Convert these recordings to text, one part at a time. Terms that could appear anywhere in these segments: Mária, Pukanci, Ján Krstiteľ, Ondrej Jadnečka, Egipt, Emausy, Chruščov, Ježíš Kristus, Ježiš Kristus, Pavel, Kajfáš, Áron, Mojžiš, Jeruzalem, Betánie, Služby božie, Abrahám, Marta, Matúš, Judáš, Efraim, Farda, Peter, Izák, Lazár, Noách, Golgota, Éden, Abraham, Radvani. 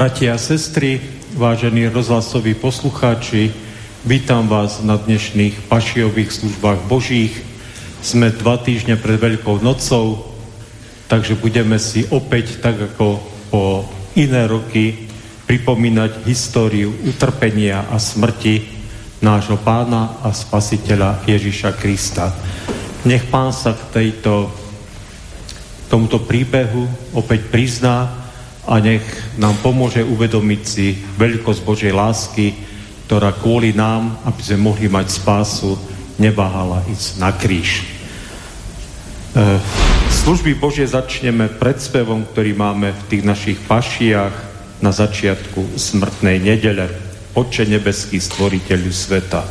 Bratia a sestry, vážení rozhlasoví poslucháči, vítam vás na dnešných pašiových službách božích. Sme 2 týždne pred Veľkou nocou, takže budeme si opäť, tak ako po iné roky, pripomínať históriu utrpenia a smrti nášho pána a spasiteľa Ježíša Krista. Nech pán sa k tomuto príbehu opäť prizná a nech nám pomôže uvedomiť si veľkosť Božej lásky, ktorá kvôli nám, aby sme mohli mať spásu, neváhala ísť na kríž. Služby Božie začneme predspevom, ktorý máme v tých našich pašiach na začiatku smrtnej nedele. Otče nebeský, stvoriteľu sveta.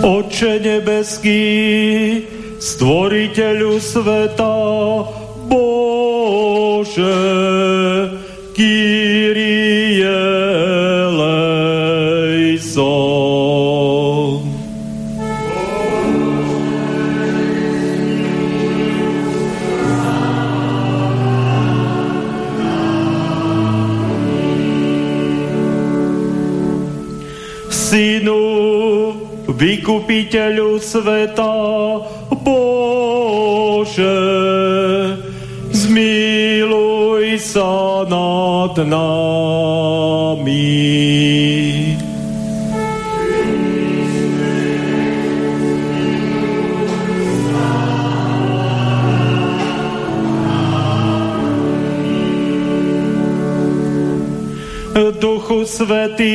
Otče nebeský, stvoriteľu sveta, Bože, Kyrie eleison. Synu, Vykupiteľu sveta, Bože, zmiluj sa nad nami. Duchu Svätý,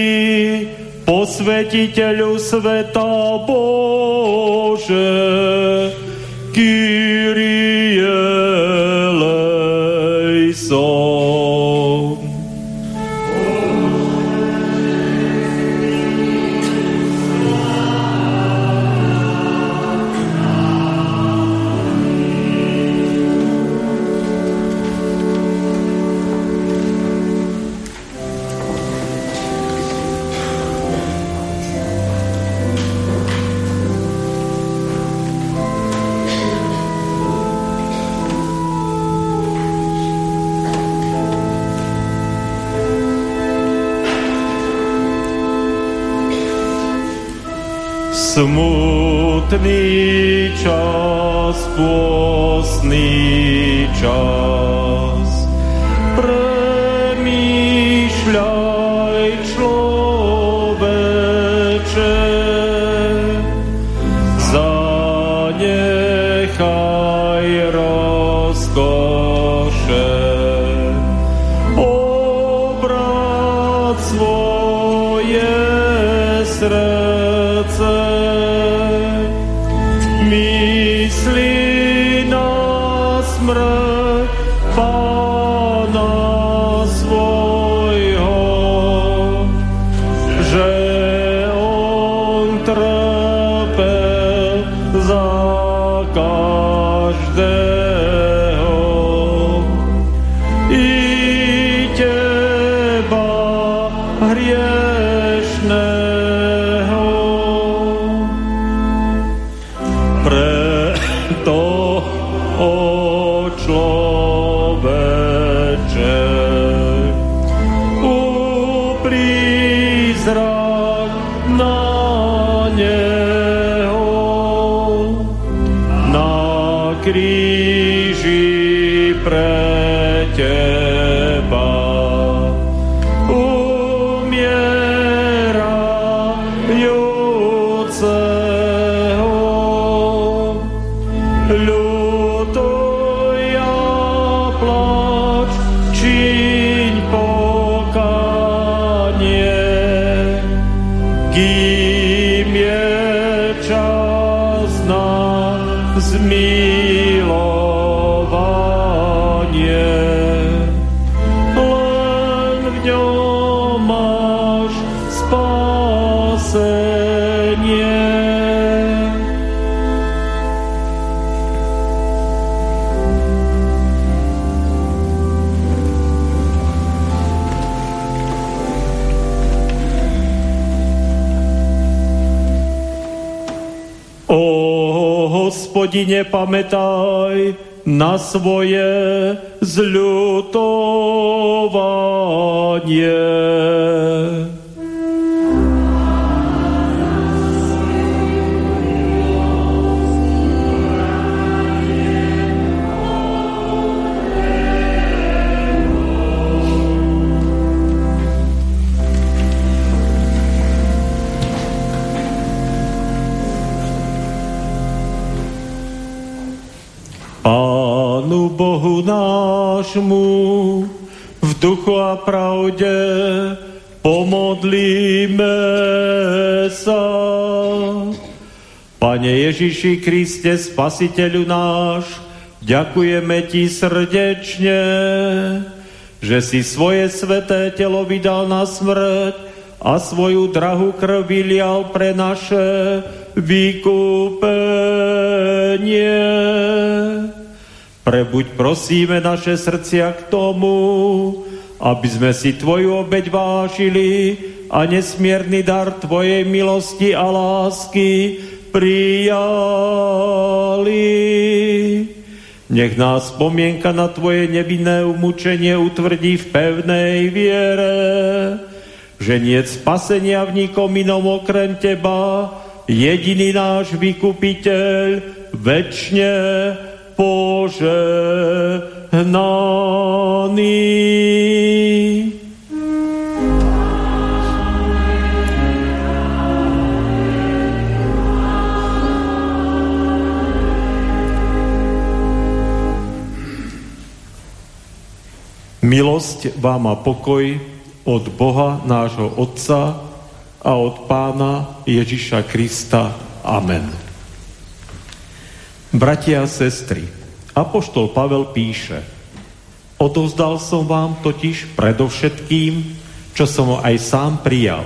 posvetiteľu sveta, Bože, Kyrie eleison. Smutný čas, pôstny čas, premýšľaj, človeče, zanechaj rozkoše, obráť svoje srdce. Hospodine, pamätaj na svoje zľutovanie. Pánu Bohu nášmu v duchu a pravde pomodlíme sa. Pane Ježiši Kriste, Spasiteľu náš, ďakujeme Ti srdečne, že si svoje sveté telo vydal na smrť a svoju drahú krv vylial pre naše vykúpenie. Prebuď, prosíme, naše srdcia k tomu, aby sme si Tvoju obeť vážili a nesmierny dar Tvojej milosti a lásky prijali. Nech nás spomienka na Tvoje nevinné umučenie utvrdí v pevnej viere, že niet spasenia v nikom inom okrem Teba, jediný náš vykupiteľ, večne požehnaný. Milosť vám a pokoj od Boha nášho Otca a od Pána Ježiša Krista. Amen. Bratia a sestry, apoštol Pavel píše: Odovzdal som vám totiž predovšetkým, čo som aj sám prijal,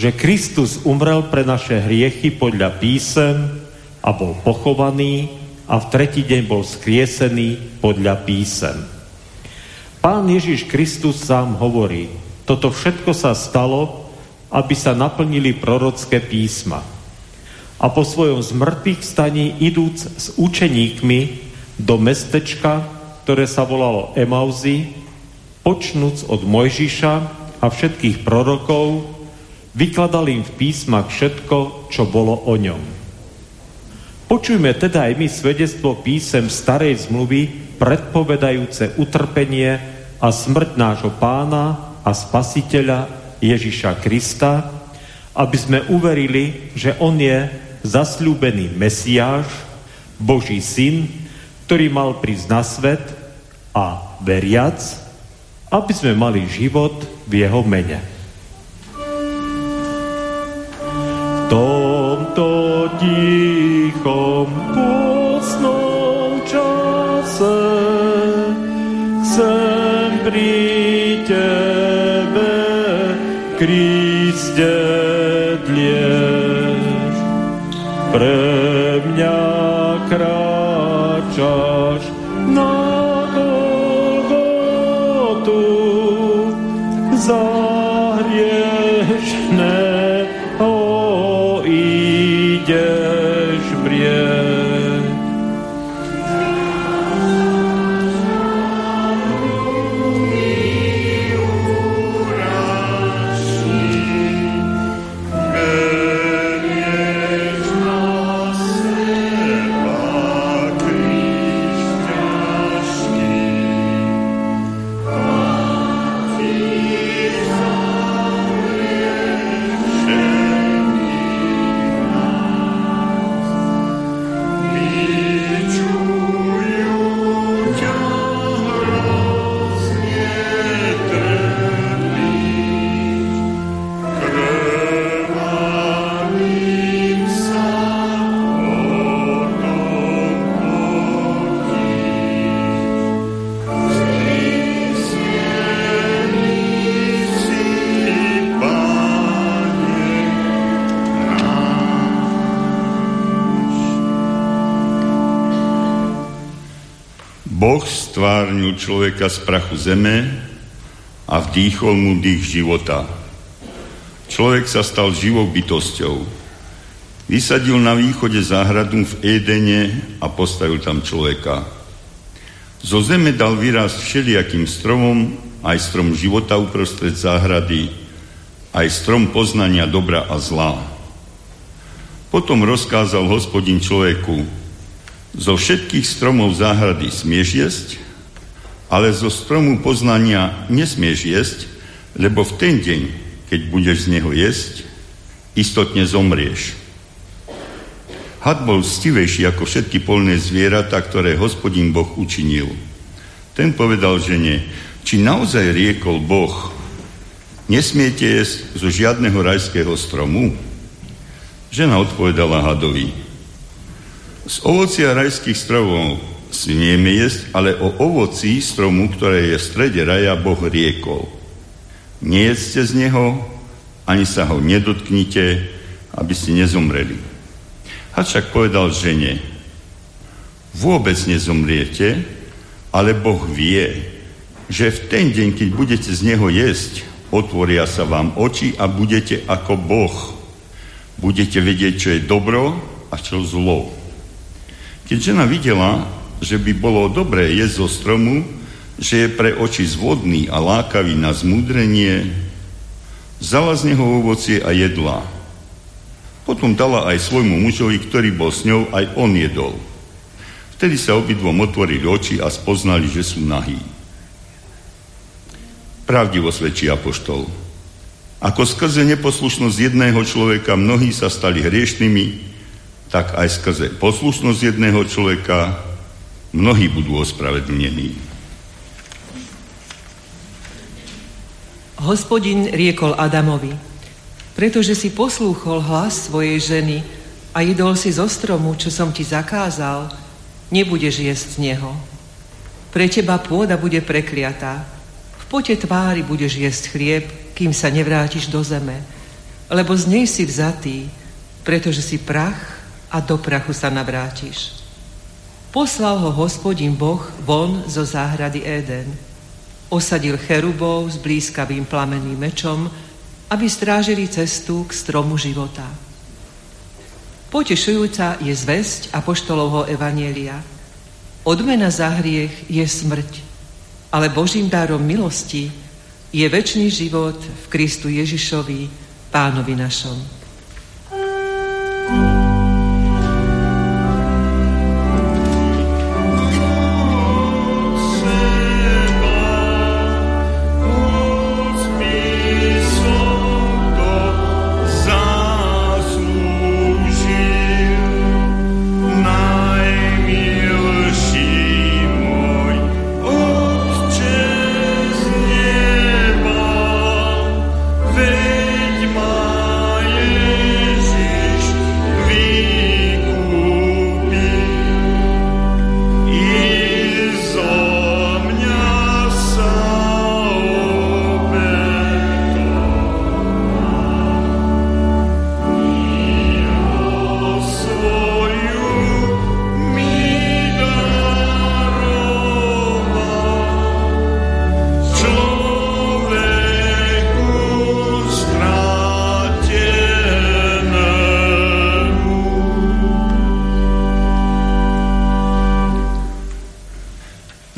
že Kristus umrel pre naše hriechy podľa písem a bol pochovaný a v tretí deň bol skriesený podľa písem. Pán Ježiš Kristus sám hovorí: Toto všetko sa stalo, aby sa naplnili prorocké písma. A po svojom zmrtvých staní idúc s učeníkmi do mestečka, ktoré sa volalo Emausy, počnúc od Mojžiša a všetkých prorokov, vykladal im v písmach všetko, čo bolo o ňom. Počujme teda aj my svedectvo písem starej zmluvy, predpovedajúce utrpenie a smrť nášho Pána a Spasiteľa Ježiša Krista, aby sme uverili, že On je zasľúbený Mesiáš, Boží syn, ktorý mal prísť na svet, a veriac, aby sme mali život v jeho mene. V tomto tichom postnom čase chcem pri Tebe, Kriste, dlieš pre mňa kráčaš na Golgotu za hriešného ideš brieť. Stvárnil človeka z prachu zeme a vdýchol mu dých života. Človek sa stal živou bytosťou. Vysadil na východe záhradu v Édene a postavil tam človeka. Zo zeme dal vyrásť všelijakým stromom, aj strom života uprostred záhrady, aj strom poznania dobra a zla. Potom rozkázal Hospodin človeku: zo všetkých stromov záhrady smieš jesť, ale zo stromu poznania nesmieš jesť, lebo v ten deň, keď budeš z neho jesť, istotne zomrieš. Had bol stivejší ako všetky polné zvieratá, ktoré Hospodin Boh učinil. Ten povedal žene: či naozaj riekol Boh, nesmiete jesť zo žiadneho rajského stromu? Žena odpovedala hadovi: z ovocia rajských stromov smieme jesť, ale o ovoci stromu, ktoré je v strede raja, Boh riekol: nejedzte z neho, ani sa ho nedotknite, aby ste nezomreli. Avšak povedal žene: vôbec nezomriete, ale Boh vie, že v ten deň, keď budete z neho jesť, otvoria sa vám oči a budete ako Boh. Budete vedieť, čo je dobro a čo zlo. Keď žena videla, že by bolo dobré jesť zo stromu, že je pre oči zvodný a lákavý na zmúdrenie, vzala z neho ovocie a jedla. Potom dala aj svojmu mužovi, ktorý bol s ňou, aj on jedol. Vtedy sa obidvom otvorili oči a spoznali, že sú nahí. Pravdivo svedčí apoštol: ako skrze neposlušnosť jedného človeka mnohí sa stali hriešnými, tak aj skrze poslušnosť jedného človeka mnohí budú ospravedlnení. Hospodin riekol Adamovi: pretože si poslúchol hlas svojej ženy a jedol si zo stromu, čo som ti zakázal, nebudeš jesť z neho. Pre teba pôda bude prekliatá. V pote tvári budeš jesť chlieb, kým sa nevrátiš do zeme, lebo z nej si vzatý, pretože si prach a do prachu sa navrátiš. Poslal ho Hospodin Boh von zo záhrady Éden. Osadil cherubov s blízkavým plamenným mečom, aby strážili cestu k stromu života. Potešujúca je zvesť apoštolovho evanjelia. Odmena za hriech je smrť, ale Božím darom milosti je večný život v Kristu Ježišovi, Pánovi našom.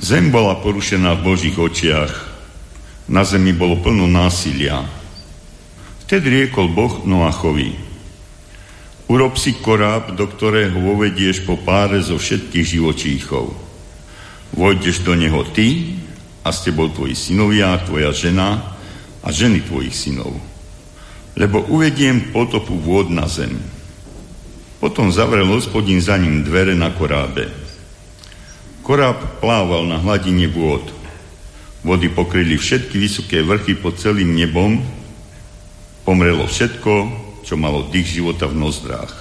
Zem bola porušená v Božích očiach, na zemi bolo plno násilia. Vtedy riekol Boh Noachovi: urob si koráb, do ktorého vovedieš po páre zo všetkých živočíchov. Vojdeš do neho ty a s tebou tvoji synovia, tvoja žena a ženy tvojich synov, lebo uvediem potopu vôd na zem. Potom zavrel Hospodin za ním dvere na korábe. Koráb plával na hladine vôd. Vody pokryli všetky vysoké vrchy pod celým nebom. Pomrelo všetko, čo malo dých života v nozdrách.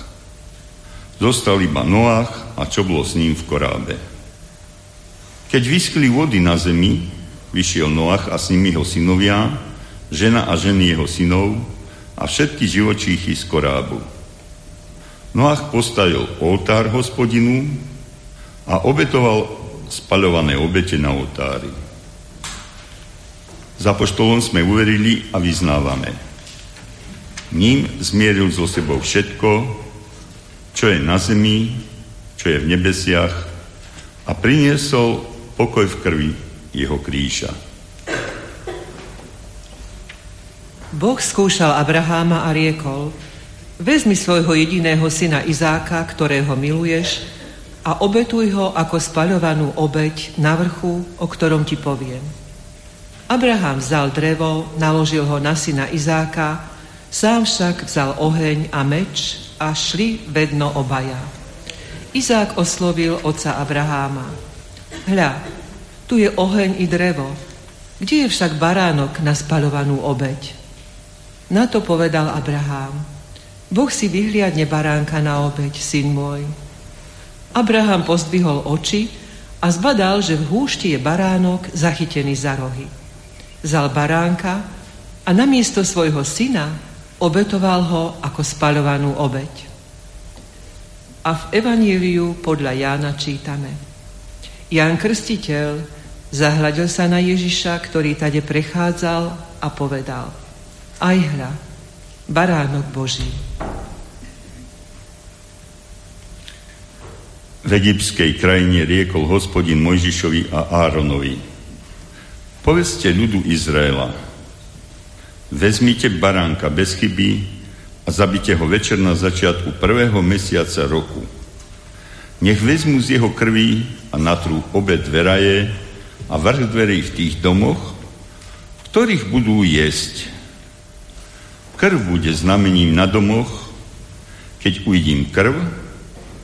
Zostal iba Noách a čo bolo s ním v korábe. Keď vyschli vody na zemi, vyšiel Noách a s ním jeho synovia, žena a ženy jeho synov a všetky živočíchy z korábu. Noách postavil oltár Hospodinu a obetoval spaľované obete na oltári. Za apoštolom sme uverili a vyznávame: ním zmieril zo sebou všetko, čo je na zemi, čo je v nebesiach, a priniesol pokoj v krvi jeho kríža. Boh skúšal Abraháma a riekol: vezmi svojho jediného syna Izáka, ktorého miluješ, a obetuj ho ako spaľovanú obeť na vrchu, o ktorom ti poviem. Abraham vzal drevo, naložil ho na syna Izáka, sám však vzal oheň a meč a šli vedno obaja. Izák oslovil otca Abraháma: hľa, tu je oheň i drevo, kde je však baránok na spaľovanú obeť? Na to povedal Abrahám: Boh si vyhliadne baránka na obeť, syn môj. Abraham pozdvihol oči a zbadal, že v húšti je baránok zachytený za rohy. Vzal baránka a namiesto svojho syna obetoval ho ako spaľovanú obeť. A v Evaníliu podľa Jána čítame: Ján Krstiteľ zahľadil sa na Ježiša, ktorý tade prechádzal, a povedal: aj hľa, baránok Boží. V egyptskej krajine riekol Hospodin Mojžišovi a Áronovi: poveste ľudu Izraela, vezmite baránka bez chyby a zabite ho večer na začiatku prvého mesiaca roku. Nech vezmu z jeho krvi a natrú obe dveraje a vrch dverí v tých domoch, v ktorých budú jesť. Krv bude znamením na domoch. Keď uvidím krv,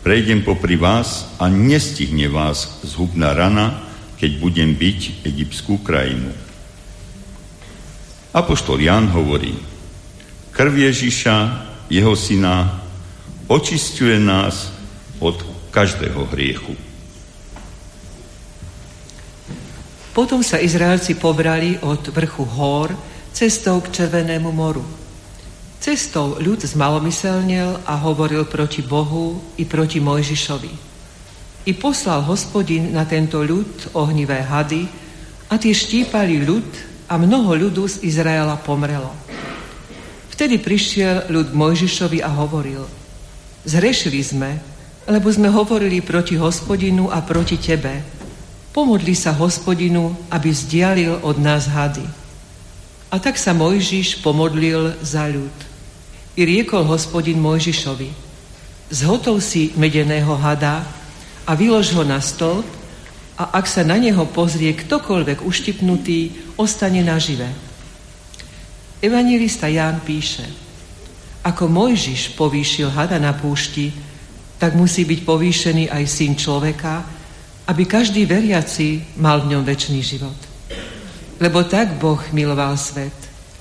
prejdem popri vás a nestihne vás zhubná rana, keď budem biť egyptskú krajinu. Apoštol Ján hovorí: krv Ježiša, jeho syna, očisťuje nás od každého hriechu. Potom sa Izraelci pobrali od vrchu hor cestou k Červenému moru. Cestou ľud zmalomyselnil a hovoril proti Bohu i proti Mojžišovi. I poslal Hospodin na tento ľud ohnivé hady, a tie štípali ľud a mnoho ľudu z Izraela pomrelo. Vtedy prišiel ľud k Mojžišovi a hovoril: zhrešili sme, lebo sme hovorili proti Hospodinu a proti tebe. Pomodli sa Hospodinu, aby vzdialil od nás hady. A tak sa Mojžiš pomodlil za ľud. I riekol Hospodin Mojžišovi: zhotov si medeného hada a vylož ho na stĺp, a ak sa na neho pozrie ktokoľvek uštipnutý, ostane nažive. Evanjelista Ján píše: ako Mojžiš povýšil hada na púšti, tak musí byť povýšený aj syn človeka, aby každý veriaci mal v ňom večný život. Lebo tak Boh miloval svet,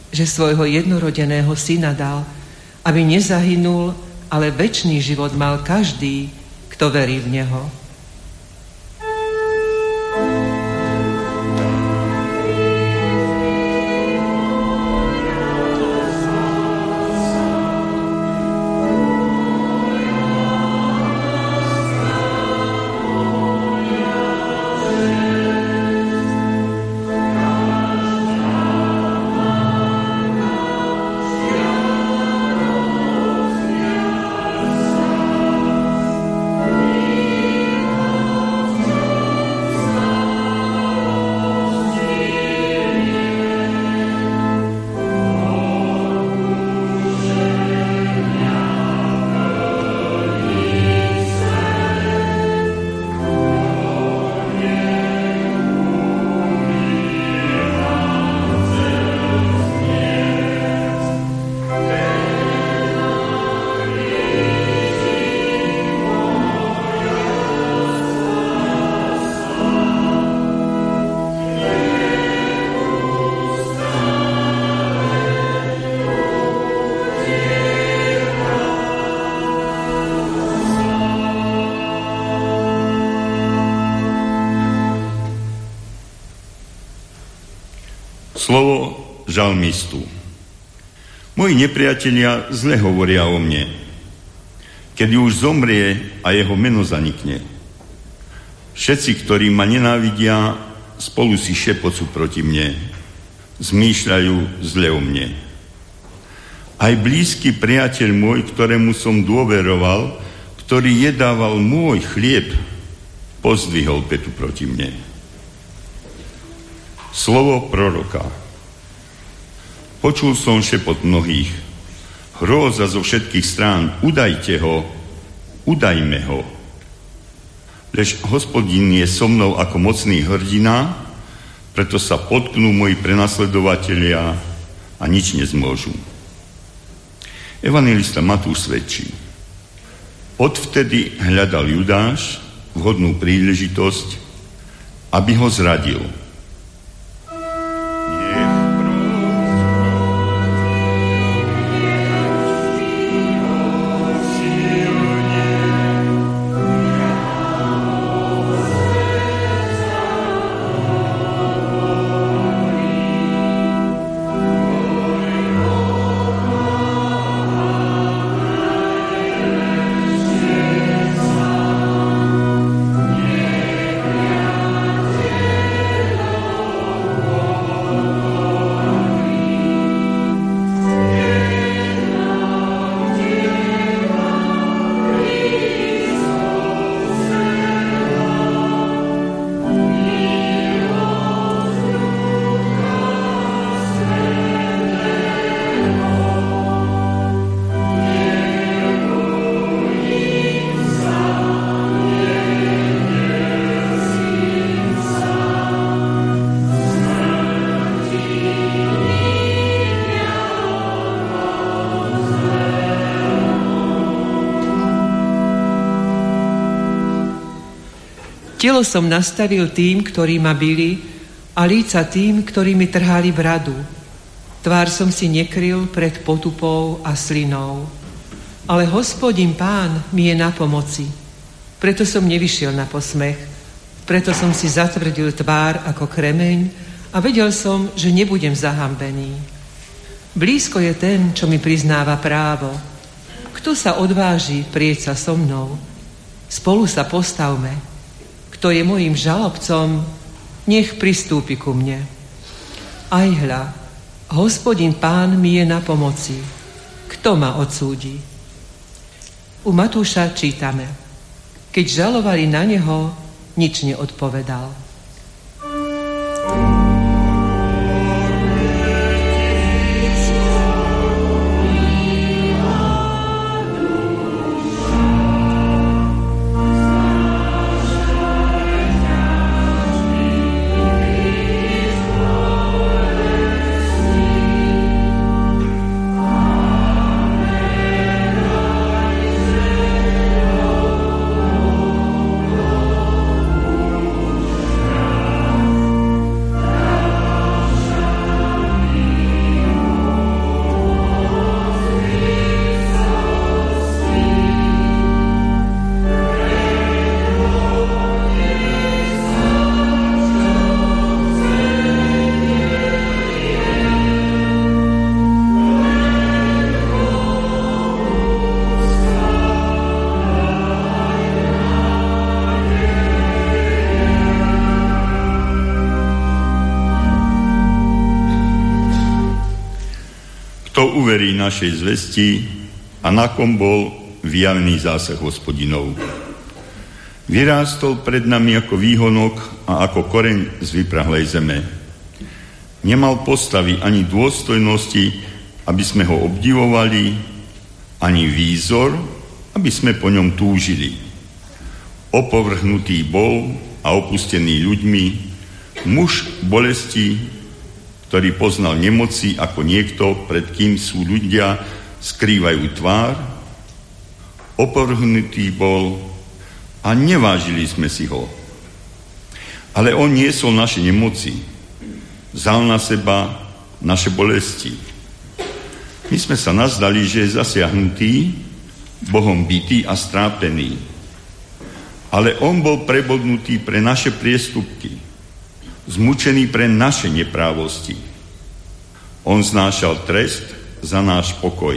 že svojho jednorodeného syna dal, aby nezahynul, ale večný život mal každý, kto verí v neho. Slovo žalmistu: moji nepriatelia zle hovoria o mne, keď už zomrie a jeho meno zanikne. Všetci, ktorí ma nenávidia, spolu si šepocú proti mne, zmýšľajú zle o mne. Aj blízky priateľ môj, ktorému som dôveroval, ktorý jedával môj chlieb, pozdvihol petu proti mne. Slovo proroka. Počul som šepot mnohých. Hrôza zo všetkých strán. Udajte ho, udajme ho. Lež Hospodin je so mnou ako mocný hrdina, preto sa potknú moji prenasledovatelia a nič nezmôžu. Evangelista Matúš svedčí. Odvtedy hľadal Judáš vhodnú príležitosť, aby ho zradil. Telo som nastavil tým, ktorí ma bili, a líca tým, ktorí mi trhali bradu. Tvár som si nekryl pred potupou a slinou. Ale Hospodin Pán mi je na pomoci. Preto som nevyšiel na posmech. Preto som si zatvrdil tvár ako kremeň a vedel som, že nebudem zahambený. Blízko je ten, čo mi priznáva právo. Kto sa odváži prieť sa so mnou? Spolu sa postavme. Kto je mojím žalobcom, nech pristúpi ku mne. Aj hľa, Hospodin Pán mi je na pomoci. Kto ma odsúdi? U Matúša čítame. Keď žalovali na neho, nič neodpovedal. Uverí našej zvesti a na kom bol vyjavný zásah Hospodinov. Vyrástol pred nami ako výhonok a ako koreň z vyprahlej zeme. Nemal postavy ani dôstojnosti, aby sme ho obdivovali, ani výzor, aby sme po ňom túžili. Opovrhnutý bol a opustený ľuďmi, muž bolesti, ktorý poznal nemoci ako niekto, pred kým sú ľudia, skrývajú tvár, opovrhnutý bol a nevážili sme si ho. Ale on niesol naše nemoci, vzal na seba naše bolesti. My sme sa nazdali, že je zasiahnutý, Bohom bitý a strápený. Ale on bol prebodnutý pre naše priestupky, zmučený pre naše neprávosti. On znášal trest za náš pokoj.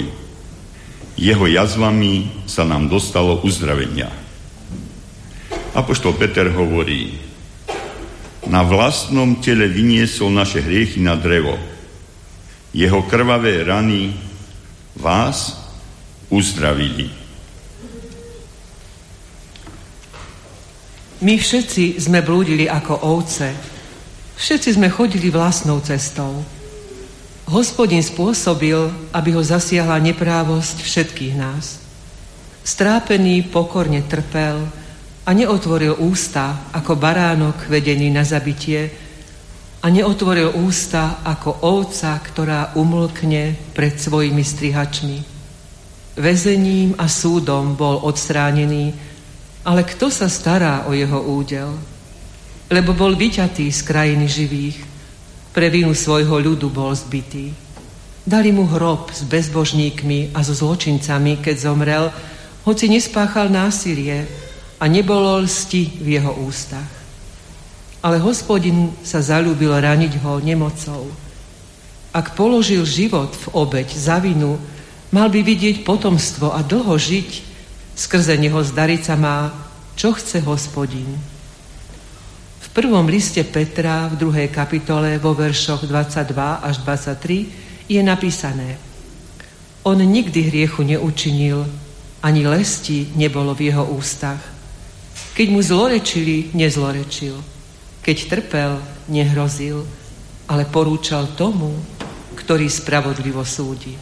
Jeho jazvami sa nám dostalo uzdravenia. Apoštol Peter hovorí, na vlastnom tele vyniesol naše hriechy na drevo. Jeho krvavé rany vás uzdravili. My všetci sme blúdili ako ovce. Všetci sme chodili vlastnou cestou. Hospodin spôsobil, aby ho zasiahla neprávosť všetkých nás. Strápený pokorne trpel a neotvoril ústa ako baránok vedený na zabitie a neotvoril ústa ako ovca, ktorá umlkne pred svojimi strihačmi. Väzením a súdom bol odstránený, ale kto sa stará o jeho údel? Lebo bol vyťatý z krajiny živých, pre vinu svojho ľudu bol zbitý. Dali mu hrob s bezbožníkmi a so zločincami, keď zomrel, hoci nespáchal násilie a nebolo lsti v jeho ústach. Ale Hospodin sa zaľúbil raniť ho nemocou. Ak položil život v obeť za vinu, mal by vidieť potomstvo a dlho žiť, skrze neho zdariť sa má, čo chce Hospodin. V prvom liste Petra v 2. kapitole vo veršoch 22 až 23 je napísané: On nikdy hriechu neučinil, ani lesti nebolo v jeho ústach. Keď mu zlorečili, nezlorečil. Keď trpel, nehrozil, ale porúčal tomu, ktorý spravodlivo súdi.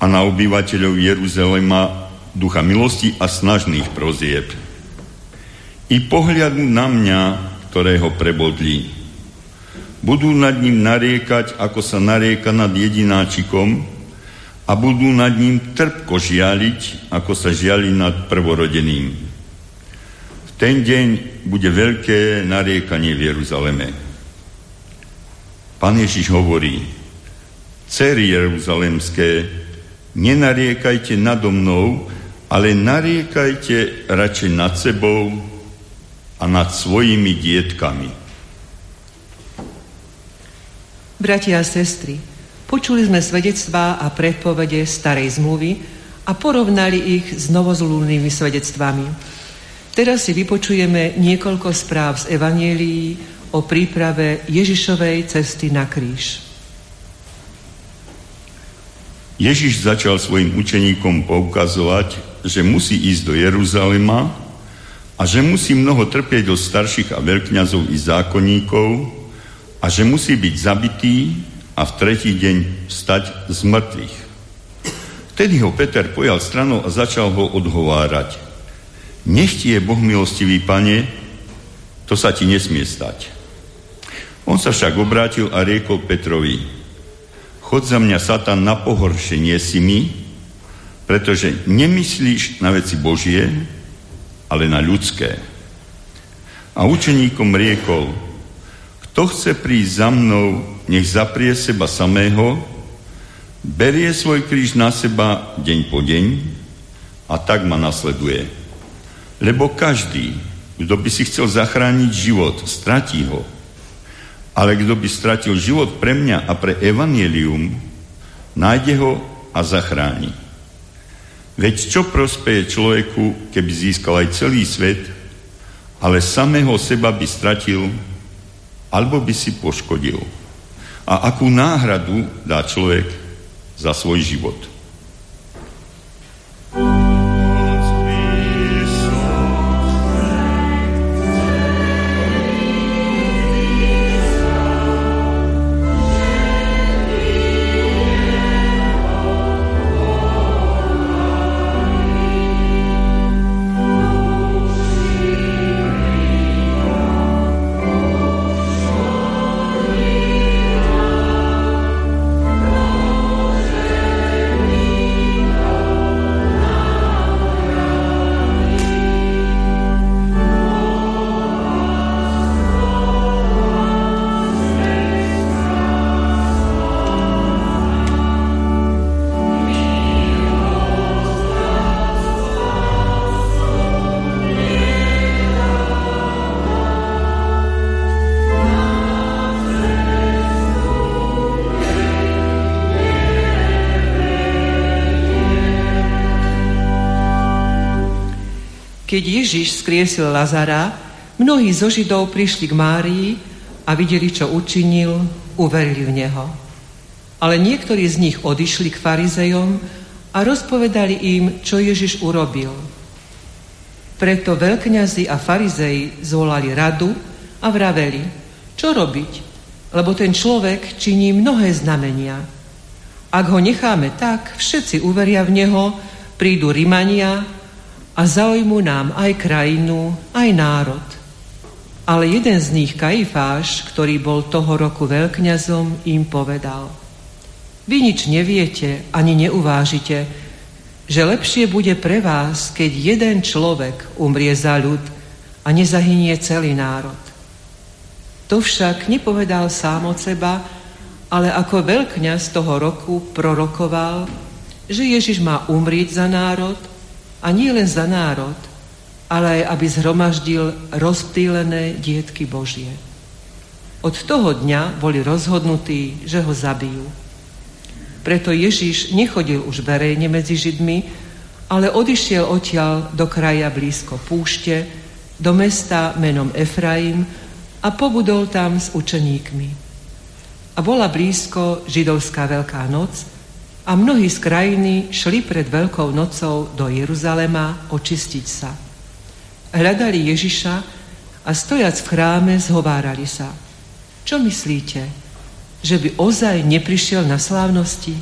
A na obyvateľov Jeruzalema ducha milosti a snažných prozieb. I pohľadu na mňa, ktorého prebodli. Budú nad ním nariekať, ako sa narieka nad jedináčikom, a budú nad ním trpko žialiť, ako sa žiali nad prvorodeným. V ten deň bude veľké nariekanie v Jeruzaleme. Pán Ježiš hovorí: Céry jeruzalemské, nenariekajte nado mnou, ale nariekajte radšej nad sebou a nad svojimi dietkami. Bratia a sestry, počuli sme svedectvá a predpovede starej zmluvy a porovnali ich s novozmluvnými svedectvami. Teraz si vypočujeme niekoľko správ z Evanjelií o príprave Ježišovej cesty na kríž. Ježiš začal svojim učeníkom poukazovať, že musí ísť do Jeruzalema a že musí mnoho trpieť od starších a veľkňazov i zákonníkov a že musí byť zabitý a v tretí deň vstať z mŕtvych. Vtedy ho Peter pojal stranou a začal ho odhovárať. Nech ti je Boh milostivý, Pane, to sa ti nesmie stať. On sa však obrátil a riekol Petrovi: Chod za mňa, Satan, na pohoršenie si mi, pretože nemyslíš na veci Božie, ale na ľudské. A učeníkom riekol: Kto chce prísť za mnou, nech zaprie seba samého, berie svoj kríž na seba deň po deň a tak ma nasleduje. Lebo každý, kto by si chcel zachrániť život, stratí ho. Ale kto by stratil život pre mňa a pre evanjelium, nájde ho a zachráni. Veď čo prospeje človeku, keby získal aj celý svet, ale samého seba by stratil, alebo by si poškodil? A akú náhradu dá človek za svoj život? Keď Ježíš skriesil Lazara, mnohí zo Židov prišli k Márii a videli, čo učinil, uverili v neho. Ale niektorí z nich odišli k farizejom a rozpovedali im, čo Ježiš urobil. Preto veľkňazi a farizeji zvolali radu a vraveli, čo robiť, lebo ten človek činí mnohé znamenia. Ak ho necháme tak, všetci uveria v neho, prídu Rimania a zaujmú nám aj krajinu, aj národ. Ale jeden z nich, Kajfáš, ktorý bol toho roku veľkňazom, im povedal: Vy nič neviete ani neuvážite, že lepšie bude pre vás, keď jeden človek umrie za ľud a nezahynie celý národ. To však nepovedal sám od seba, ale ako veľkňaz toho roku prorokoval, že Ježiš má umrieť za národ, a nie len za národ, ale aj aby zhromaždil rozptýlené dietky Božie. Od toho dňa boli rozhodnutí, že ho zabijú. Preto Ježíš nechodil už verejne medzi Židmi, ale odišiel odtiaľ do kraja blízko púšte, do mesta menom Efraim a pobudol tam s učeníkmi. A bola blízko židovská Veľká noc a mnohí z krajiny šli pred Veľkou nocou do Jeruzalema očistiť sa. Hľadali Ježiša a stojac v chráme zhovárali sa. Čo myslíte, že by ozaj neprišiel na slávnosti?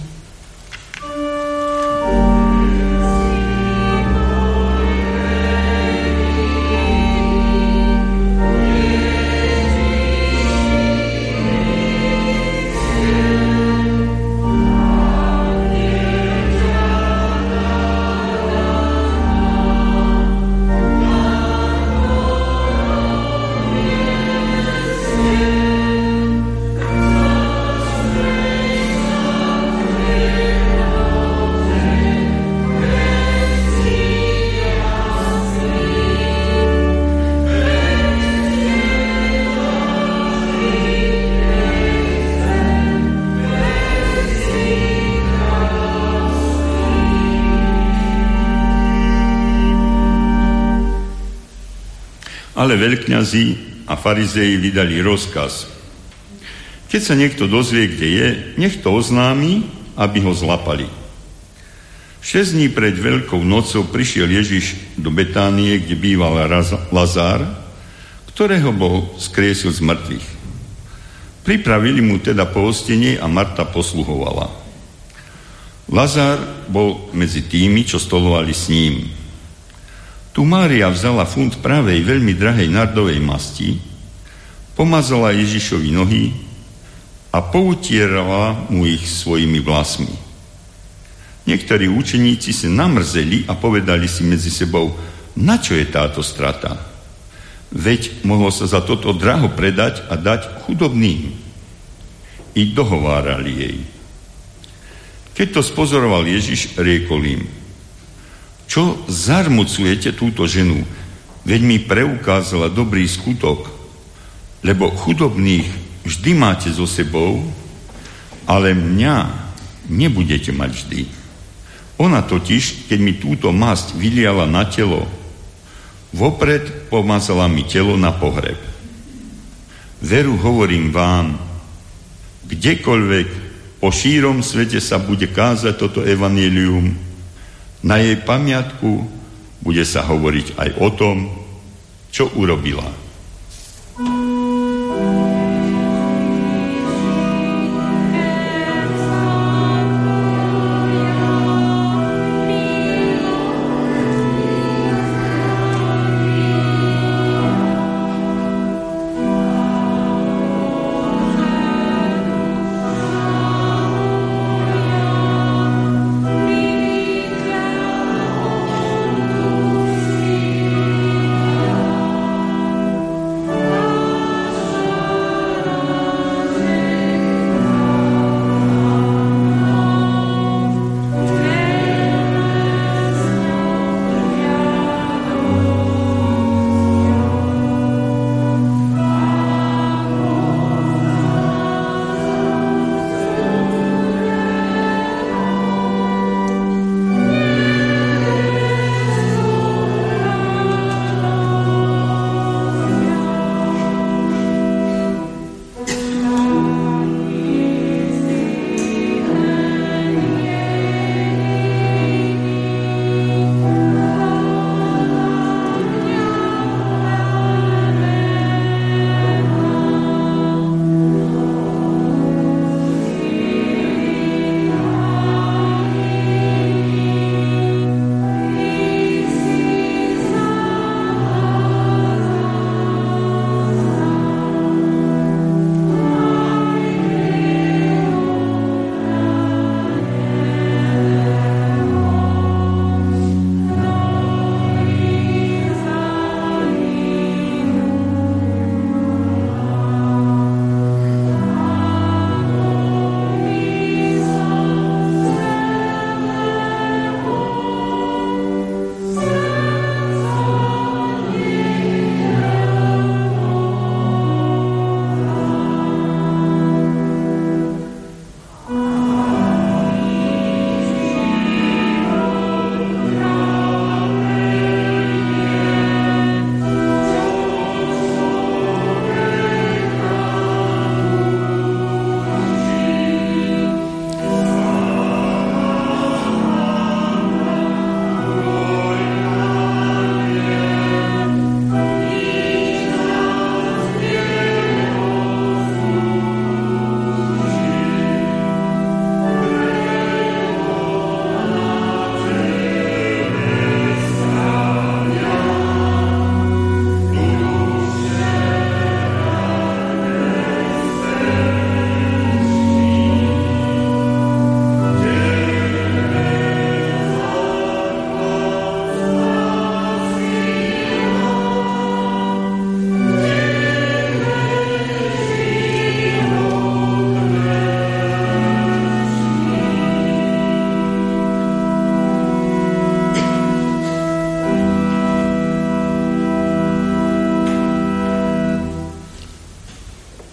Ale veľkňazi a farizeji vydali rozkaz: Keď sa niekto dozvie, kde je, nech to oznámi, aby ho zlapali. 6 dní pred Veľkou nocou prišiel Ježiš do Betánie, kde býval Lazár, ktorého Boh skriesil z mŕtvych. Pripravili mu teda pohostenie a Marta posluhovala. Lazár bol medzi tými, čo stolovali s ním. Tu Mária vzala funt pravej, veľmi drahej nardovej masti, pomazala Ježišovi nohy a poutierala mu ich svojimi vlasmi. Niektorí učeníci sa namrzeli a povedali si medzi sebou: Na čo je táto strata? Veď mohlo sa za toto draho predať a dať chudobným. I dohovárali jej. Keď to spozoroval Ježiš, riekol im: Čo zarmucujete túto ženu? Veď mi preukázala dobrý skutok, lebo chudobných vždy máte so sebou, ale mňa nebudete mať vždy. Ona totiž, keď mi túto masť vyliala na telo, vopred pomazala mi telo na pohreb. Veru hovorím vám, kdekoľvek po šírom svete sa bude kázať toto evanjelium, na jej pamiatku bude sa hovoriť aj o tom, čo urobila.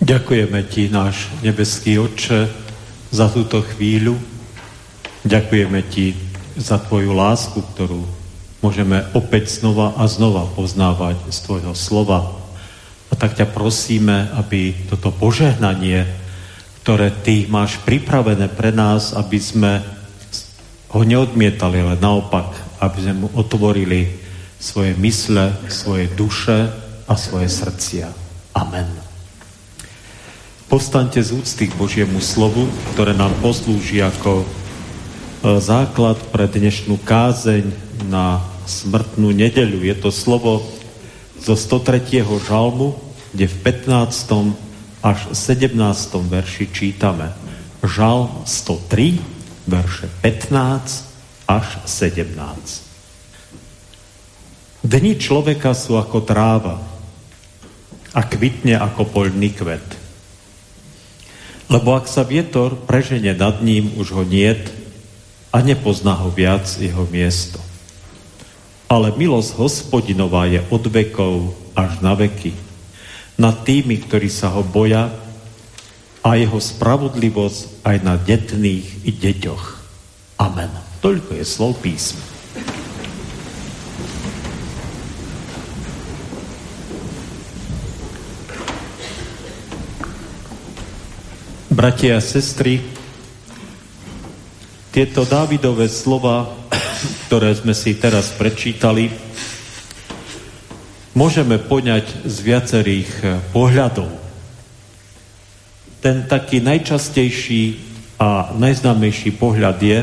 Ďakujeme Ti, náš nebeský Otče, za túto chvíľu. Ďakujeme Ti za Tvoju lásku, ktorú môžeme opäť znova a znova poznávať z Tvojho slova. A tak ťa prosíme, aby toto požehnanie, ktoré Ty máš pripravené pre nás, aby sme ho neodmietali, ale naopak, aby sme mu otvorili svoje mysle, svoje duše a svoje srdcia. Amen. Postaňte z úcty k Božiemu slovu, ktoré nám poslúži ako základ pre dnešnú kázeň na smrtnú nedeľu. Je to slovo zo 103. žalmu, kde v 15. až 17. verši čítame. Žalm 103, verše 15 až 17. Dni človeka sú ako tráva a kvitne ako poľný kvet. Lebo ak sa vietor prežene nad ním, už ho niet a nepozná ho viac jeho miesto. Ale milosť Hospodinová je od vekov až na veky. Nad tými, ktorí sa ho boja, a jeho spravodlivosť aj na detných i deťoch. Amen. Toľko je slov písma. Bratia a sestry, tieto Dávidové slova, ktoré sme si teraz prečítali, môžeme poňať z viacerých pohľadov. Ten taký najčastejší a najznámejší pohľad je,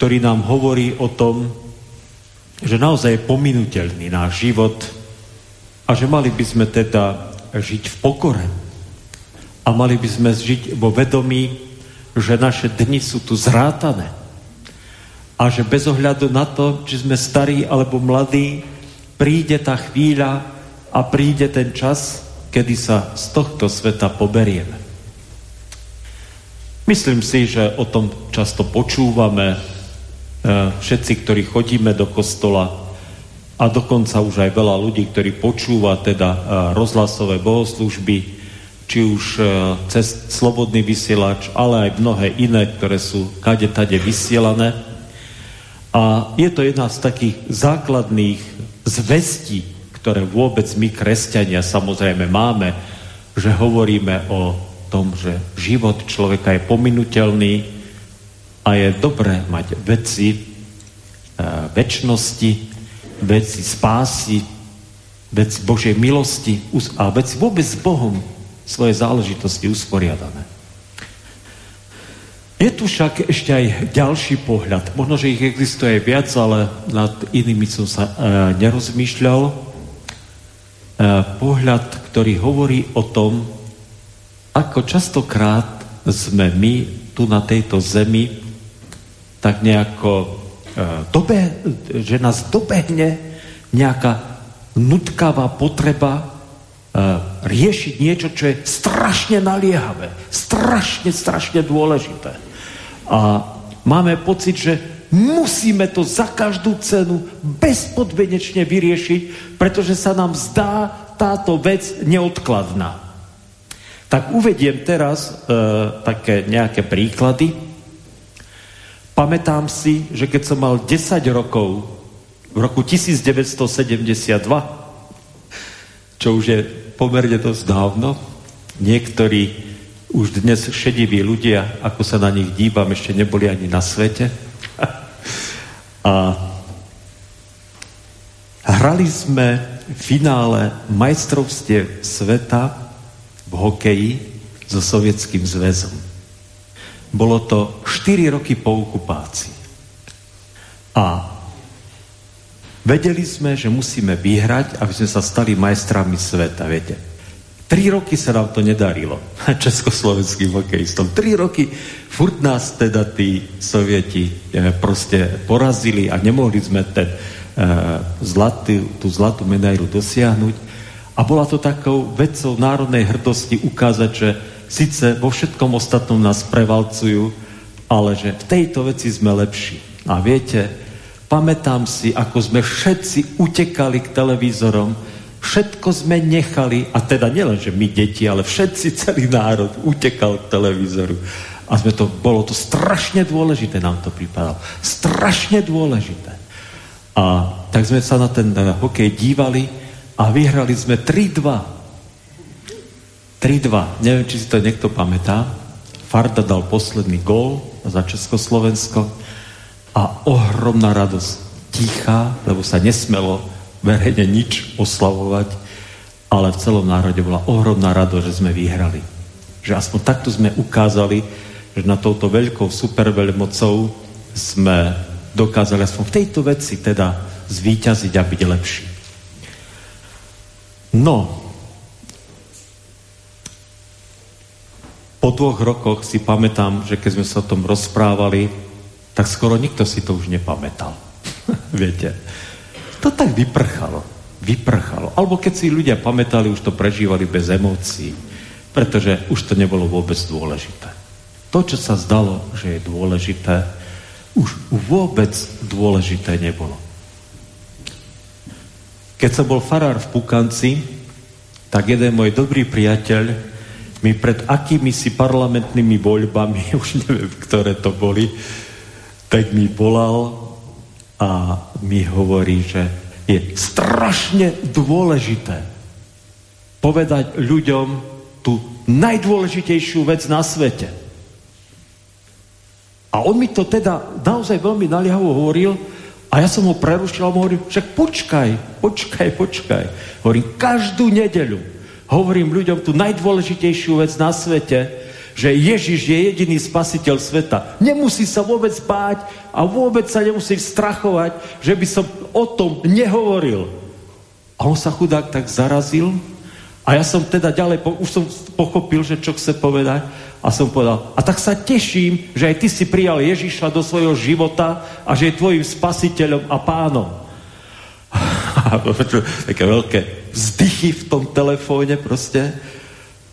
ktorý nám hovorí o tom, že naozaj je pominuteľný náš život a že mali by sme teda žiť v pokore. A mali by sme žiť vo vedomí, že naše dni sú tu zrátané. A že bez ohľadu na to, či sme starí alebo mladí, príde tá chvíľa a príde ten čas, kedy sa z tohto sveta poberieme. Myslím si, že o tom často počúvame všetci, ktorí chodíme do kostola a dokonca už aj veľa ľudí, ktorí počúva teda rozhlasové bohoslúžby, či už cez slobodný vysielač, ale aj mnohé iné, ktoré sú kade-tade vysielané. A je to jedna z takých základných zvestí, ktoré vôbec my, kresťania, samozrejme máme, že hovoríme o tom, že život človeka je pominuteľný a je dobré mať veci večnosti, veci spásy, veci Božej milosti a veci vôbec s Bohom, svoje záležitosti usporiadané. Je tu však ešte aj ďalší pohľad. Možno, že ich existuje aj viac, ale nad inými som sa nerozmýšľal. Pohľad, ktorý hovorí o tom, ako častokrát sme my tu na tejto zemi tak nejako že nás dobehne nejaká nutkavá potreba riešiť niečo, čo je strašne naliehavé, strašne dôležité. A máme pocit, že musíme to za každú cenu bezpodmienečne vyriešiť, pretože sa nám zdá táto vec neodkladná. Tak uvediem teraz také nejaké príklady. Pamätám si, že keď som mal 10 rokov, v roku 1972, čo už je pomerne dosť dávno. Niektorí už dnes šediví ľudia, ako sa na nich dívam, ešte neboli ani na svete. A hrali sme v finále majstrovstiev sveta v hokeji so Sovietským zväzom. Bolo to 4 roky po okupácii. A vedeli sme, že musíme vyhrať, aby sme sa stali majstrami sveta, viete. 3 roky sa nám to nedarilo, československým hokejistom. 3 roky furt nás teda tí Sovieti proste porazili a nemohli sme ten tú zlatú medailu dosiahnuť. A bola to takou vecou národnej hrdosti ukázať, že síce vo všetkom ostatnom nás prevalcujú, ale že v tejto veci sme lepší. A viete, pamätám si, ako sme všetci utekali k televízorom, Všetko sme nechali, a teda nielen, že my deti, ale všetci, celý národ utekal k televízoru. A sme to, bolo to strašne dôležité, nám to pripadalo. Strašne dôležité. A tak sme sa na ten hokej dívali a vyhrali sme 3-2. 3-2. Neviem, či si to niekto pamätá. Farda dal posledný gól za Československo a ohromná radosť. Tichá, lebo sa nesmelo verejne nič oslavovať, ale v celom národe bola ohromná radosť, že sme vyhrali. Že aspoň takto sme ukázali, že na touto veľkou superveľmocou sme dokázali aspoň v tejto veci teda zvíťaziť a byť lepší. No, po 2 rokoch si pamätám, že keď sme sa o tom rozprávali, tak skoro nikto si to už nepamätal. Viete, to tak vyprchalo. Alebo keď si ľudia pamätali, už to prežívali bez emócií, pretože už to nebolo vôbec dôležité. To, čo sa zdalo, že je dôležité, už vôbec dôležité nebolo. Keď som bol farár v Pukanci, tak jeden môj dobrý priateľ mi pred akými si parlamentnými voľbami, už neviem, ktoré to boli, tak mi volal a mi hovorí, že je strašne dôležité povedať ľuďom tú najdôležitejšiu vec na svete. A on mi to teda naozaj veľmi naliehavo hovoril a ja som ho prerušil a hovorím, však počkaj. Hovorím, každú nedeľu hovorím ľuďom tú najdôležitejšiu vec na svete, že Ježiš je jediný spasiteľ sveta. Nemusí sa vôbec báť a vôbec sa nemusí strachovať, že by som o tom nehovoril. A on sa chudák tak zarazil a ja som teda ďalej, už som pochopil, že čo chce povedať a som povedal, a tak sa teším, že aj ty si prijal Ježiša do svojho života a že je tvojim spasiteľom a pánom. A také veľké vzdychy v tom telefóne proste.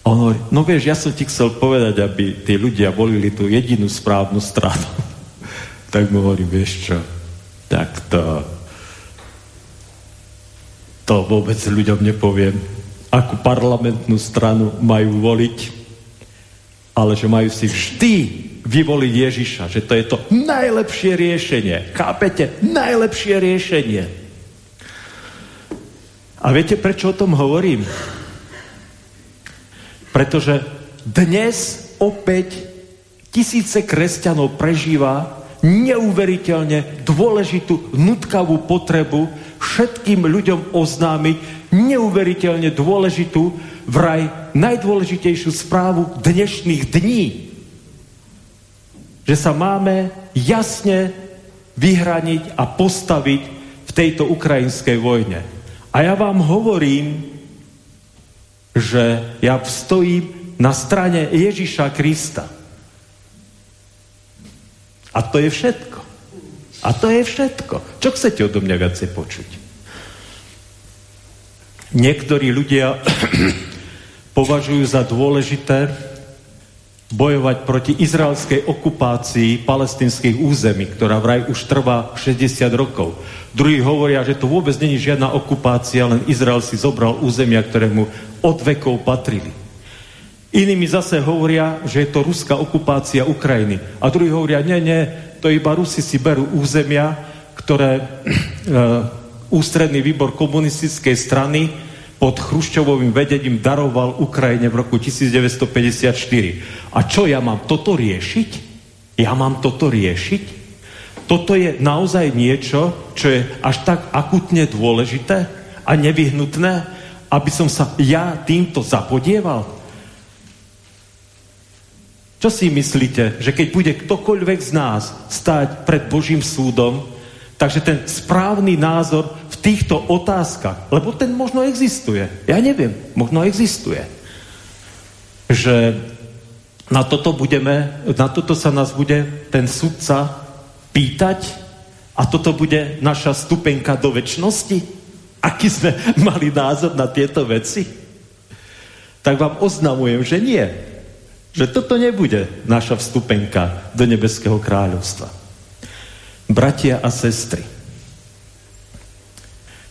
A on hovorí, no vieš, ja som ti chcel povedať, aby tí ľudia volili tú jedinú správnu stranu. Tak mu hovorím, vieš čo, tak to vôbec ľuďom nepoviem, akú parlamentnú stranu majú voliť, ale že majú si vždy vyvoliť Ježiša, že to je to najlepšie riešenie. Chápete? Najlepšie riešenie. A viete, prečo o tom hovorím? Pretože dnes opäť tisíce kresťanov prežíva neuveriteľne dôležitú, nutkavú potrebu všetkým ľuďom oznámiť neuveriteľne dôležitú, vraj najdôležitejšiu správu dnešných dní. Že sa máme jasne vyhraniť a postaviť v tejto ukrajinskej vojne. A ja vám hovorím, že ja stojím na strane Ježiša Krista. A to je všetko. Čo chcete odo mňa viacej počuť? Niektorí ľudia považujú za dôležité bojovať proti izraelskej okupácii palestinských území, ktorá vraj už trvá 60 rokov. Druhí hovoria, že to vôbec není žiadna okupácia, len Izrael si zobral územia, ktoré mu od vekov patrili. Inými zase hovoria, že je to ruská okupácia Ukrajiny. A druhí hovoria, nie, to iba Rusi si berú územia, ktoré ústredný výbor komunistickej strany pod Chruščovovým vedením daroval Ukrajine v roku 1954. A čo, ja mám toto riešiť? Toto je naozaj niečo, čo je až tak akutne dôležité a nevyhnutné, aby som sa ja týmto zapodieval? Čo si myslíte, že keď bude ktokoľvek z nás stáť pred Božím súdom, takže ten správny názor týchto otázkach, lebo ten možno existuje. Ja neviem, možno existuje. Že na toto sa nás bude ten sudca pýtať a toto bude naša stupenka do večnosti? Aký sme mali názor na tieto veci? Tak vám oznamujem, že nie. Že toto nebude naša vstupenka do Nebeského kráľovstva. Bratia a sestry,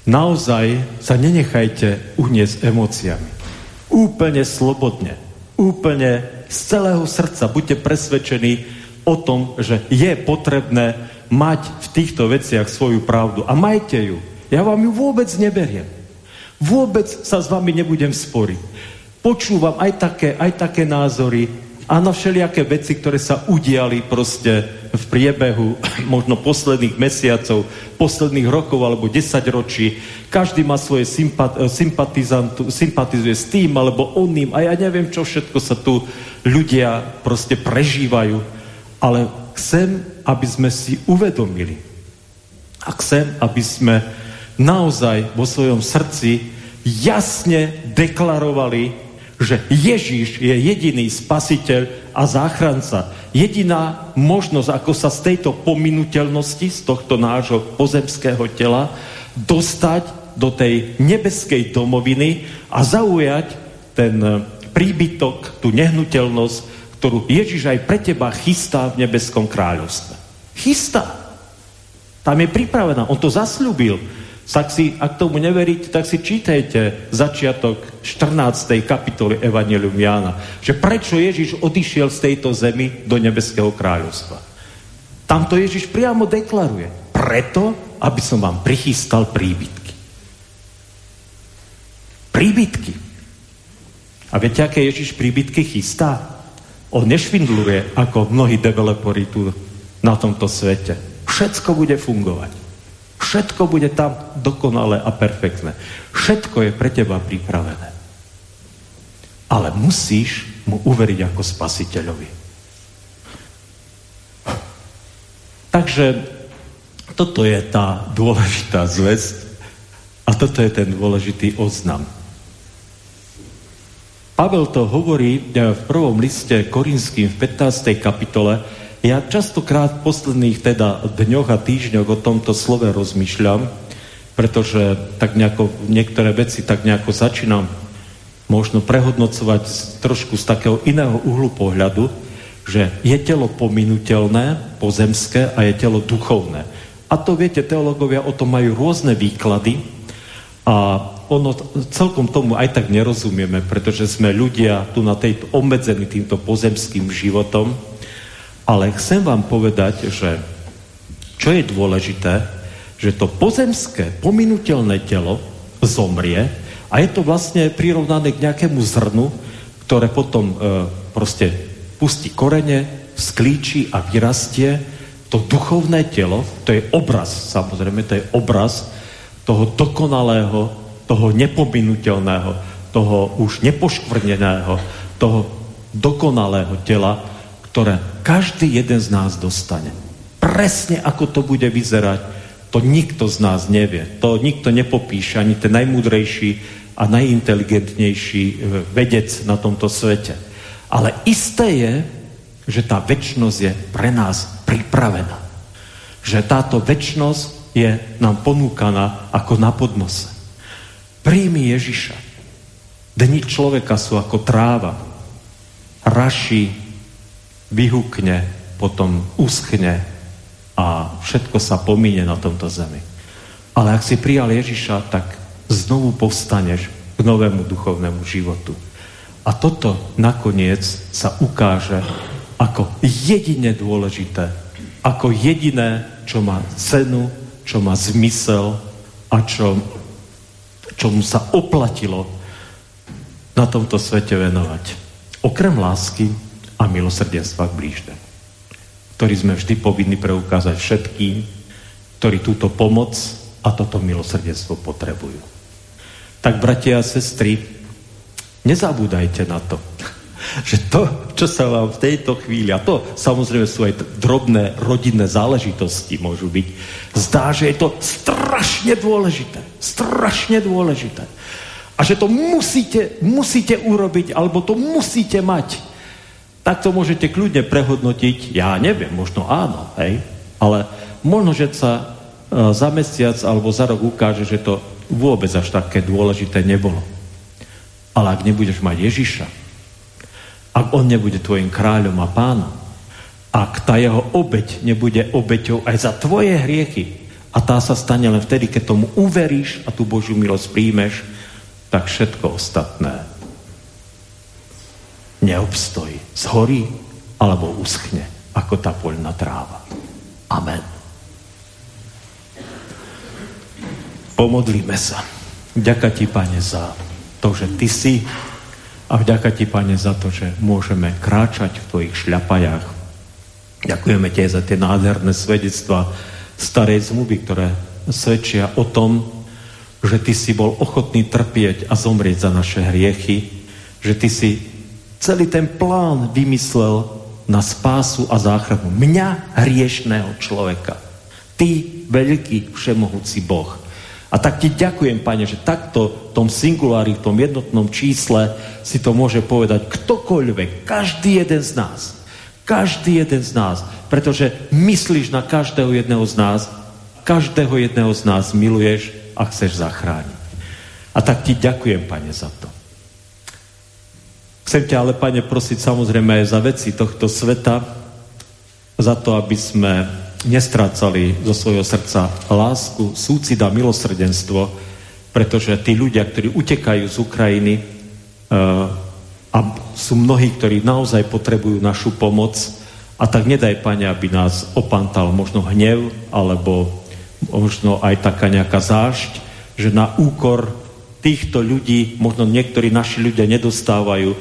Naozaj sa nenechajte uniesť emóciami. Úplne slobodne, úplne z celého srdca buďte presvedčení o tom, že je potrebné mať v týchto veciach svoju pravdu. A majte ju. Ja vám ju vôbec neberiem. Vôbec sa s vami nebudem sporiť. Počúvam aj také názory a na všelijaké veci, ktoré sa udiali proste v priebehu možno posledných mesiacov, posledných rokov alebo 10 ročí. Každý má svoje sympatizuje s tým alebo oným a ja neviem, čo všetko sa tu ľudia proste prežívajú. Ale chcem, aby sme si uvedomili a chcem, aby sme naozaj vo svojom srdci jasne deklarovali, že Ježíš je jediný spasiteľ a záchranca. Jediná možnosť, ako sa z tejto pominuteľnosti, z tohto nášho pozemského tela, dostať do tej nebeskej domoviny a zaujať ten príbytok, tú nehnuteľnosť, ktorú Ježiš aj pre teba chystá v nebeskom kráľovstve. Chystá. Tam je pripravená. On to zasľúbil. Ak tomu neveríte, tak si čítajte začiatok 14. kapitoly Evangelium Jána. Že prečo Ježiš odišiel z tejto zemi do nebeského kráľovstva. Tam to Ježiš priamo deklaruje. Preto, aby som vám prichystal príbytky. Príbytky. A viete, aké Ježiš príbytky chystá? On nešvindluje, ako mnohí developeri tu na tomto svete. Všetko bude fungovať. Všetko bude tam dokonalé a perfektné. Všetko je pre teba pripravené. Ale musíš mu uveriť ako spasiteľovi. Takže toto je tá dôležitá zvesť a toto je ten dôležitý oznam. Pavel to hovorí v prvom liste Korinským v 15. kapitole. Ja častokrát v posledných dňoch a týždňoch o tomto slove rozmýšľam, pretože tak nejako, niektoré veci tak nejako začínam možno prehodnocovať trošku z takého iného uhlu pohľadu, že je telo pominuteľné, pozemské a je telo duchovné. A to viete, teológovia o tom majú rôzne výklady a ono celkom tomu aj tak nerozumieme, pretože sme ľudia tu na tejto obmedzení týmto pozemským životom, ale chcem vám povedať, že čo je dôležité, že to pozemské, pominuteľné telo zomrie a je to vlastne prirovnané k nejakému zrnu, ktoré potom proste pustí korene, sklíči a vyrastie. To duchovné telo, to je obraz, samozrejme, to je obraz toho dokonalého, toho nepominuteľného, toho už nepoškvrneného, toho dokonalého tela, ktoré každý jeden z nás dostane. Presne ako to bude vyzerať, to nikto z nás nevie. To nikto nepopíše, ani ten najmúdrejší a najinteligentnejší vedec na tomto svete. Ale isté je, že tá večnosť je pre nás pripravená. Že táto večnosť je nám ponúkaná ako na podnose. Príjmi Ježiša. Dni človeka sú ako tráva. Raší, vyhukne, potom uschne a všetko sa pomíne na tomto zemi. Ale ak si prijal Ježiša, tak znovu povstaneš k novému duchovnému životu. A toto nakoniec sa ukáže ako jedine dôležité, ako jediné, čo má cenu, čo má zmysel a čomu sa oplatilo na tomto svete venovať. Okrem lásky a milosrdenstva k blížnemu, ktorý sme vždy povinni preukázať všetkým, ktorí túto pomoc a toto milosrdenstvo potrebujú. Tak, bratia a sestry, nezabúdajte na to, že to, čo sa vám v tejto chvíli, a to samozrejme sú aj drobné rodinné záležitosti môžu byť, zdá, že je to strašne dôležité. A že to musíte urobiť, alebo to musíte mať. Tak to môžete kľudne prehodnotiť, ja neviem, možno áno, hej? Ale možno, že sa za mesiac alebo za rok ukáže, že to vôbec až také dôležité nebolo. Ale ak nebudeš mať Ježiša, ak on nebude tvojim kráľom a pánom, ak tá jeho obeť nebude obeťou aj za tvoje hriechy, A tá sa stane len vtedy, keď tomu uveríš a tú Božiu milosť príjmeš, tak všetko ostatné neobstojí. Zhorí alebo uschne, ako tá poľná tráva. Amen. Pomodlíme sa. Vďaka ti, Pane, za to, že ty si, a vďaka ti, Pane, za to, že môžeme kráčať v tvojich šľapajách. Ďakujeme ti za tie nádherné svedectvá starej zmluvy, ktoré svedčia o tom, že ty si bol ochotný trpieť a zomrieť za naše hriechy, že ty si celý ten plán vymyslel na spásu a záchranu mňa, hriešného človeka. Ty, veľký, všemohúci Boh. A tak ti ďakujem, Pane, že takto v tom singulári, v tom jednotnom čísle si to môže povedať ktokoľvek, každý jeden z nás. Každý jeden z nás. Pretože myslíš na každého jedného z nás, každého jedného z nás miluješ a chceš zachrániť. A tak ti ďakujem, Pane, za to. Chcem ťa ale, Pane, prosiť samozrejme aj za veci tohto sveta, za to, aby sme nestrácali zo svojho srdca lásku, súcit a milosrdenstvo, pretože tí ľudia, ktorí utekajú z Ukrajiny, a sú mnohí, ktorí naozaj potrebujú našu pomoc, a tak nedaj, Pane, aby nás opantal možno hnev, alebo možno aj taká nejaká zášť, že na úkor týchto ľudí, možno niektorí naši ľudia nedostávajú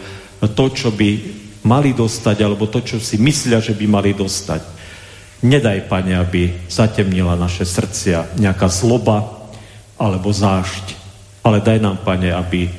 to, čo by mali dostať, alebo to, čo si myslia, že by mali dostať. Nedaj, Pane, aby zatemnila naše srdcia nejaká zloba alebo zášť. Ale daj nám, Pane, aby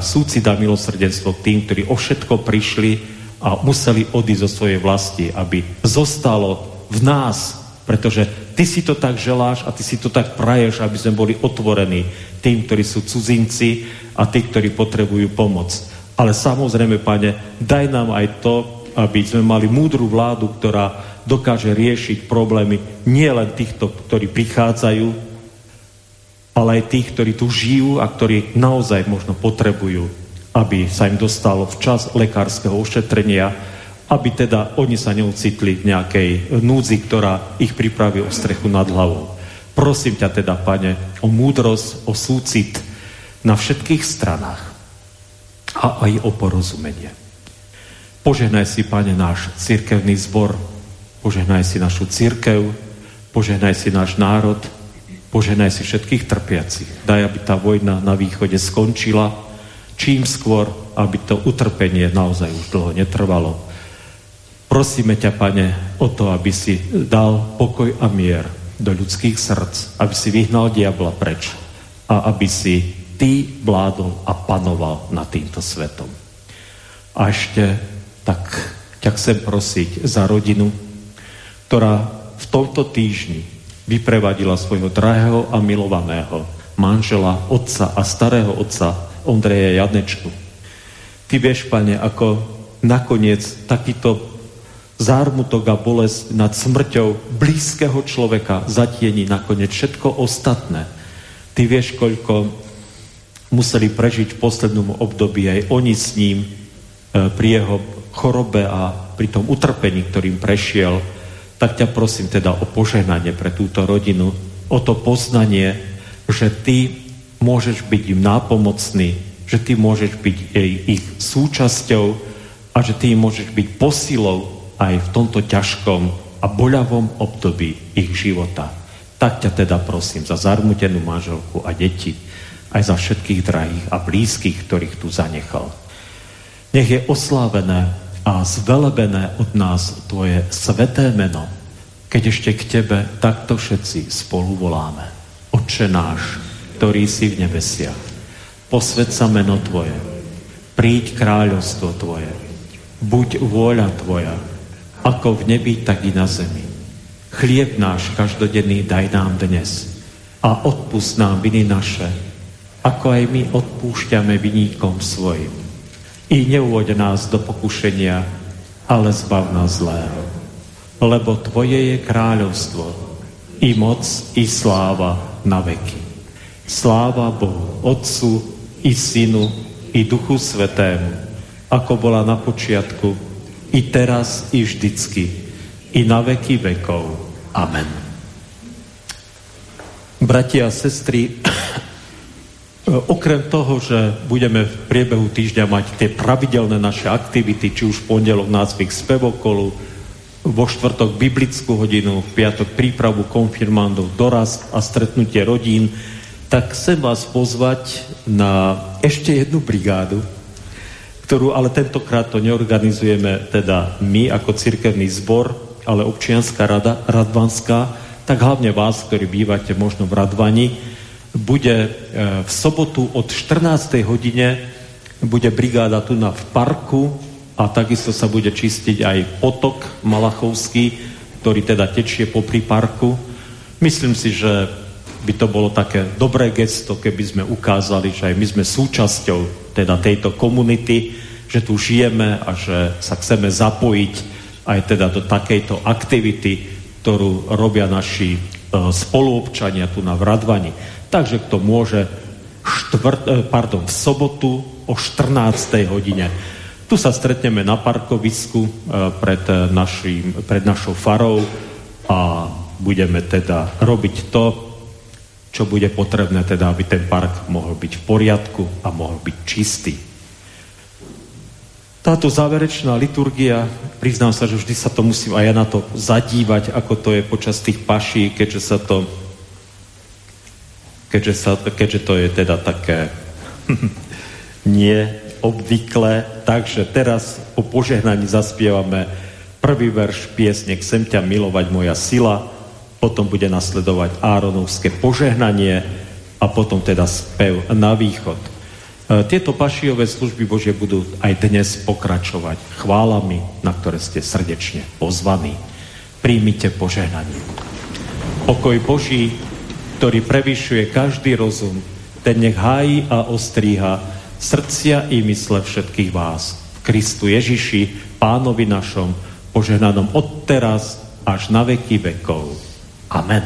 súcit a milosrdenstvo k tým, ktorí o všetko prišli a museli odísť zo svojej vlasti, aby zostalo v nás, pretože ty si to tak želáš a ty si to tak praješ, aby sme boli otvorení tým, ktorí sú cudzinci a tí, ktorí potrebujú pomoc. Ale samozrejme, Pane, daj nám aj to, aby sme mali múdru vládu, ktorá dokáže riešiť problémy nie len týchto, ktorí prichádzajú, ale aj tých, ktorí tu žijú a ktorí naozaj možno potrebujú, aby sa im dostalo včas lekárskeho ošetrenia, aby teda oni sa neucitli v nejakej núdzi, ktorá ich pripraví o strechu nad hlavou. Prosím ťa teda, Pane, o múdrosť, o súcit na všetkých stranách a aj o porozumenie. Požehnaj si, Pane, náš cirkevný zbor, požehnaj si našu cirkev, požehnaj si náš národ, požehnaj si všetkých trpiacich. Daj, aby tá vojna na východe skončila, čím skôr, aby to utrpenie naozaj už dlho netrvalo. Prosíme ťa, Pane, o to, aby si dal pokoj a mier do ľudských srdc, aby si vyhnal diabla preč a aby si ty vládol a panoval nad týmto svetom. A ešte tak ťa chcem prosiť za rodinu, ktorá v tomto týždni vyprevadila svojho drahého a milovaného manžela, otca a starého otca Ondreja Jadnečku. Ty vieš, Pane, ako nakoniec takýto zármutok a bolesť nad smrťou blízkeho človeka zatieni nakoniec všetko ostatné. Ty vieš, koľko museli prežiť v poslednom období aj oni s ním pri jeho chorobe a pri tom utrpení, ktorým prešiel. Tak ťa prosím teda o požehnanie pre túto rodinu, o to poznanie, že ty môžeš byť im nápomocný, že ty môžeš byť ich súčasťou a že ty môžeš byť posilou aj v tomto ťažkom a boľavom období ich života. Tak ťa teda prosím za zarmutenú manželku a deti, aj za všetkých drahých a blízkych, ktorých tu zanechal. Nech je oslávené a zvelebené od nás tvoje sveté meno, keď ešte k tebe takto všetci spolu voláme. Otče náš, ktorý si v nebesiach, posväť sa meno tvoje, príď kráľovstvo tvoje, buď vôľa tvoja, ako v nebi, tak i na zemi. Chlieb náš každodenný daj nám dnes a odpust nám viny naše, ako aj my odpúšťame viníkom svojim. I neuvoď nás do pokušenia, ale zbav nás zlého. Lebo tvoje je kráľovstvo, i moc, i sláva na veky. Sláva Bohu, Otcu, i Synu, i Duchu Svetému, ako bola na počiatku, i teraz, i vždycky, i na veky vekov. Amen. Bratia a sestry, okrem toho, že budeme v priebehu týždňa mať tie pravidelné naše aktivity, či už v pondelok nácvik spevokolu, vo štvrtok biblickú hodinu, v piatok prípravu konfirmandov, dorast a stretnutie rodín, tak chcem vás pozvať na ešte jednu brigádu, ktorú ale tentokrát to neorganizujeme teda my ako cirkevný zbor, ale občianska rada radvanská, tak hlavne vás, ktorí bývate možno v Radvani, bude v sobotu od 14. hodine bude brigáda tu na v parku a takisto sa bude čistiť aj potok Malachovský, ktorý teda tečie popri parku. Myslím si, že by to bolo také dobré gesto, keby sme ukázali, že aj my sme súčasťou teda tejto komunity, že tu žijeme a že sa chceme zapojiť aj teda do takejto aktivity, ktorú robia naši spoluobčania tu na Radvani. Takže kto môže v sobotu o 14. hodine. Tu sa stretneme na parkovisku pred našou farou a budeme teda robiť to, čo bude potrebné, teda aby ten park mohol byť v poriadku a mohol byť čistý. Táto záverečná liturgia, priznám sa, že vždy sa to musím aj ja na to zadívať, ako to je počas tých paší, keďže to je teda také neobvyklé. Takže teraz po požehnaní zaspievame prvý verš piesne Chcem ťa milovať moja sila, potom bude nasledovať Áronovské požehnanie a potom teda spev na východ. Tieto pašijové služby Božie budú aj dnes pokračovať chválami, na ktoré ste srdečne pozvaní. Príjmite požehnanie. Pokoj Boží, ktorý prevyšuje každý rozum, ten nech hájí a ostríha srdcia i mysle všetkých vás. V Kristu Ježiši, Pánovi našom, požehnanom od teraz až na veky vekov. Amen.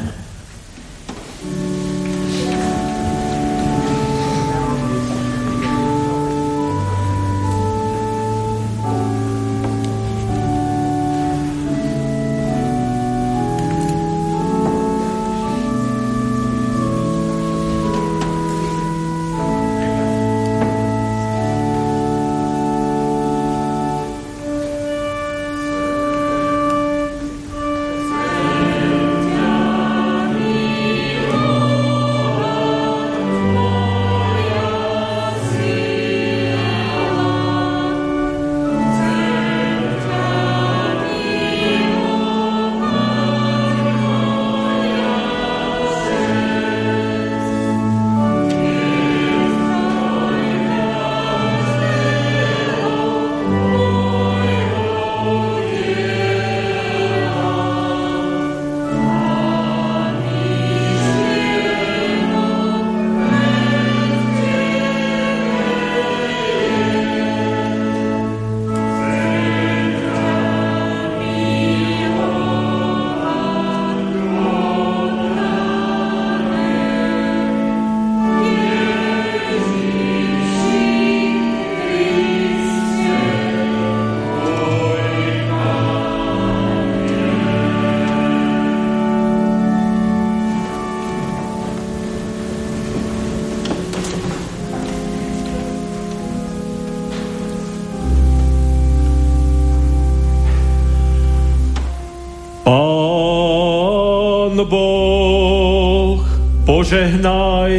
Požehnaj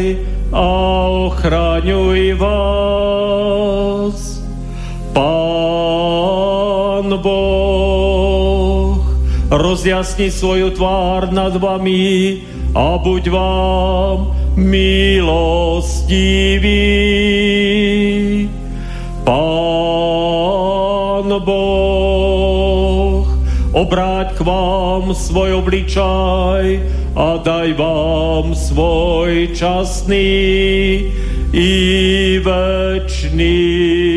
a ochraňuj vás. Pán Boh rozjasni svoju tvár nad vami a buď vám milostivý. Pán Boh obráť k vám svoj obličaj a daj vám svoj časný i večný